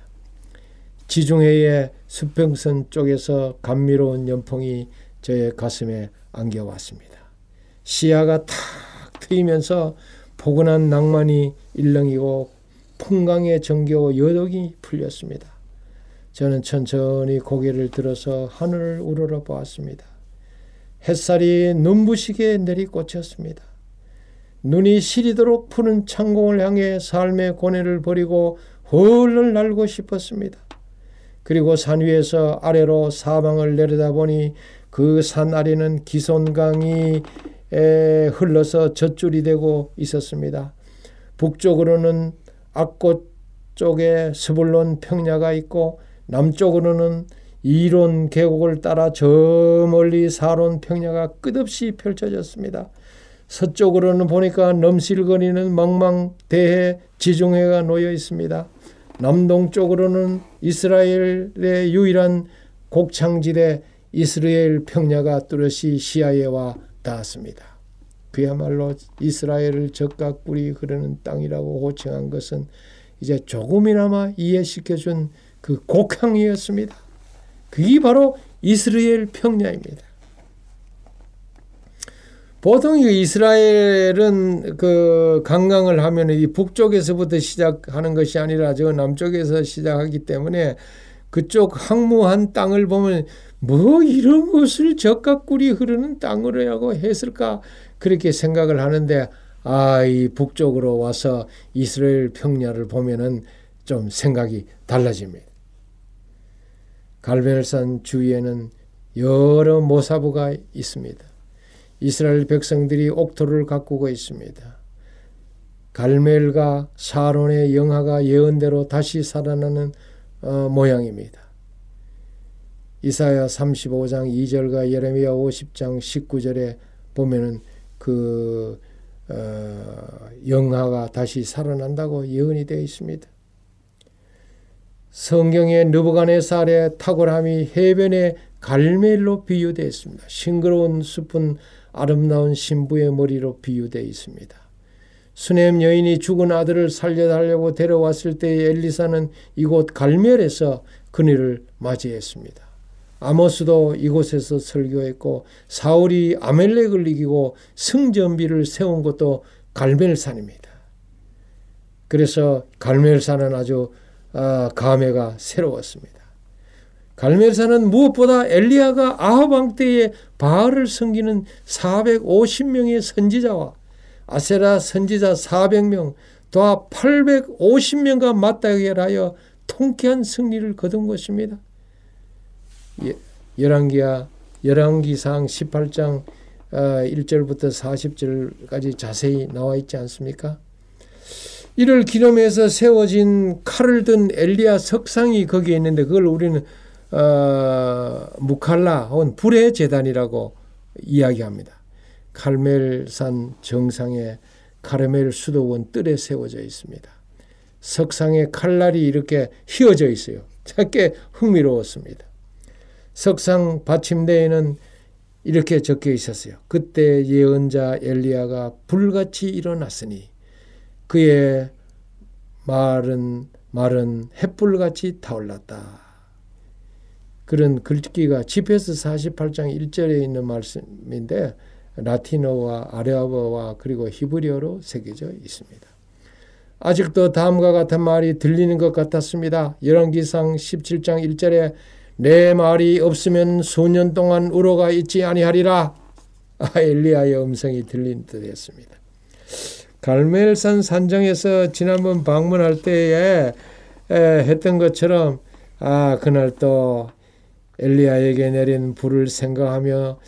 지중해의 수평선 쪽에서 감미로운 연풍이 저의 가슴에 안겨왔습니다. 시야가 탁 트이면서 포근한 낭만이 일렁이고 풍광에 정겨워 여독이 풀렸습니다. 저는 천천히 고개를 들어서 하늘을 우러러 보았습니다. 햇살이 눈부시게 내리꽂혔습니다. 눈이 시리도록 푸른 창공을 향해 삶의 고뇌를 버리고 헐렁 날고 싶었습니다. 그리고 산 위에서 아래로 사방을 내려다보니 그 산 아래는 기손강이 흘러서 젖줄이 되고 있었습니다. 북쪽으로는 악곳 쪽에 스불론 평야가 있고 남쪽으로는 이론 계곡을 따라 저 멀리 사론 평야가 끝없이 펼쳐졌습니다. 서쪽으로는 보니까 넘실거리는 망망대해 지중해가 놓여 있습니다. 남동쪽으로는 이스라엘의 유일한 곡창지대 이스라엘 평야가 뚜렷이 시야에 와 닿았습니다. 그야말로 이스라엘을 적과 꿀이 흐르는 땅이라고 호칭한 것은 이제 조금이나마 이해시켜준 그 곡항이었습니다. 그게 바로 이스라엘 평야입니다. 보통 이스라엘은 그 관광을 하면 이 북쪽에서부터 시작하는 것이 아니라 저 남쪽에서 시작하기 때문에 그쪽 항무한 땅을 보면 뭐 이런 것을 젖과 꿀이 흐르는 땅으로 했을까 그렇게 생각을 하는데 이 북쪽으로 와서 이스라엘 평야를 보면은 좀 생각이 달라집니다. 갈멜산 주위에는 여러 모사부가 있습니다. 이스라엘 백성들이 옥토를 가꾸고 있습니다. 갈멜과 사론의 영하가 예언대로 다시 살아나는 모양입니다. 이사야 35장 2절과 예레미야 50장 19절에 보면은 그 영하가 다시 살아난다고 예언이 되어 있습니다. 성경의 느부갓네살의 탁월함이 해변의 갈멜로 비유되어 있습니다. 싱그러운 숲은 아름다운 신부의 머리로 비유되어 있습니다. 수넴 여인이 죽은 아들을 살려달라고 데려왔을 때의 엘리사는 이곳 갈멜에서 그녀를 맞이했습니다. 아모스도 이곳에서 설교했고 사울이 아멜렉을 이기고 승전비를 세운 것도 갈멜산입니다. 그래서 갈멜산은 아주 감회가 새로웠습니다. 갈멜산은 무엇보다 엘리야가 아합 왕 때에 바알을 섬기는 450명의 선지자와 아세라 선지자 400명, 더하 850명과 맞대결하여 통쾌한 승리를 거둔 것입니다. 열왕기상 18장 1절부터 40절까지 자세히 나와 있지 않습니까? 이를 기념해서 세워진 칼을 든 엘리야 석상이 거기에 있는데 그걸 우리는 무칼라 혹은 불의 제단이라고 이야기합니다. 칼멜산 정상에 칼멜 수도원 뜰에 세워져 있습니다. 석상에 칼날이 이렇게 휘어져 있어요. 꽤 흥미로웠습니다. 석상 받침대에는 이렇게 적혀 있었어요. 그때 예언자 엘리야가 불같이 일어났으니 그의 말은 햇불같이 타올랐다. 그런 글귀가 지페스 48장 1절에 있는 말씀인데 라틴어와 아랍어와 그리고 히브리어로 새겨져 있습니다. 아직도 다음과 같은 말이 들리는 것 같았습니다. 열왕기상 17장 1절에 내 말이 없으면 수년 동안 우러가 있지 아니하리라. 엘리야의 음성이 들린 듯 했습니다. 갈멜산 산정에서 지난번 방문할 때에 했던 것처럼 그날 또 엘리야에게 내린 불을 생각하며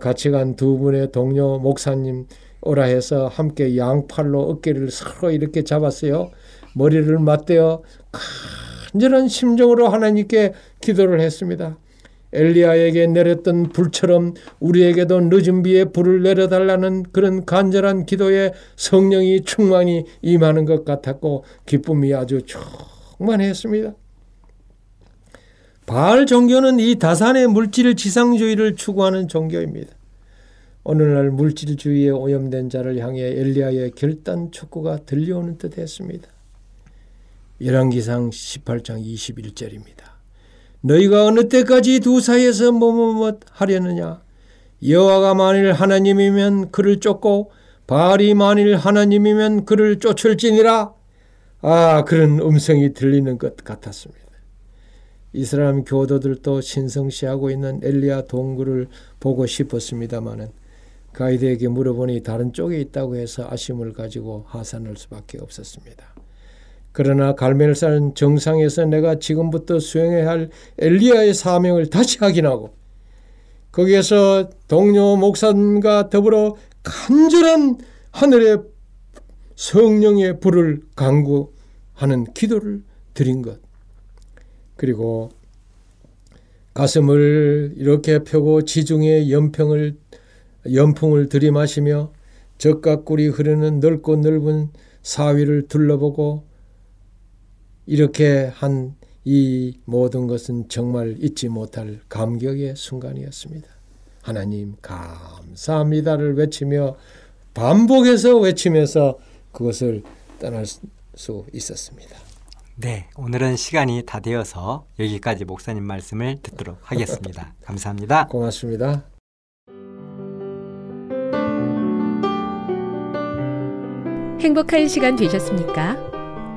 같이 간 두 분의 동료 목사님 오라 해서 함께 양팔로 어깨를 서로 이렇게 잡았어요. 머리를 맞대어 간절한 심정으로 하나님께 기도를 했습니다. 엘리야에게 내렸던 불처럼 우리에게도 늦은 비에 불을 내려달라는 그런 간절한 기도에 성령이 충만히 임하는 것 같았고 기쁨이 아주 충만했습니다. 바알 종교는 이 다산의 물질 지상주의를 추구하는 종교입니다. 오늘날 물질주의에 오염된 자를 향해 엘리야의 결단 촉구가 들려오는 듯 했습니다. 열왕기상 18장 21절입니다. 너희가 어느 때까지 두 사이에서 뭐뭐뭐 하려느냐? 여호와가 만일 하나님이면 그를 쫓고 바알이 만일 하나님이면 그를 쫓을지니라. 그런 음성이 들리는 것 같았습니다. 이스라엘 교도들도 신성시하고 있는 엘리야 동굴을 보고 싶었습니다마는 가이드에게 물어보니 다른 쪽에 있다고 해서 아쉬움을 가지고 하산할 수밖에 없었습니다. 그러나 갈멜산 정상에서 내가 지금부터 수행해야 할 엘리야의 사명을 다시 확인하고 거기에서 동료 목사님과 더불어 간절한 하늘의 성령의 불을 간구하는 기도를 드린 것, 그리고 가슴을 이렇게 펴고 지중해 연풍을 들이마시며 젖가꿀이 흐르는 넓고 넓은 사위를 둘러보고 이렇게 한 이 모든 것은 정말 잊지 못할 감격의 순간이었습니다. 하나님 감사합니다를 외치며 외치면서 그것을 떠날 수 있었습니다. 네, 오늘은 시간이 다 되어서 여기까지 목사님 말씀을 듣도록 하겠습니다. 감사합니다. 고맙습니다. 행복한 시간 되셨습니까?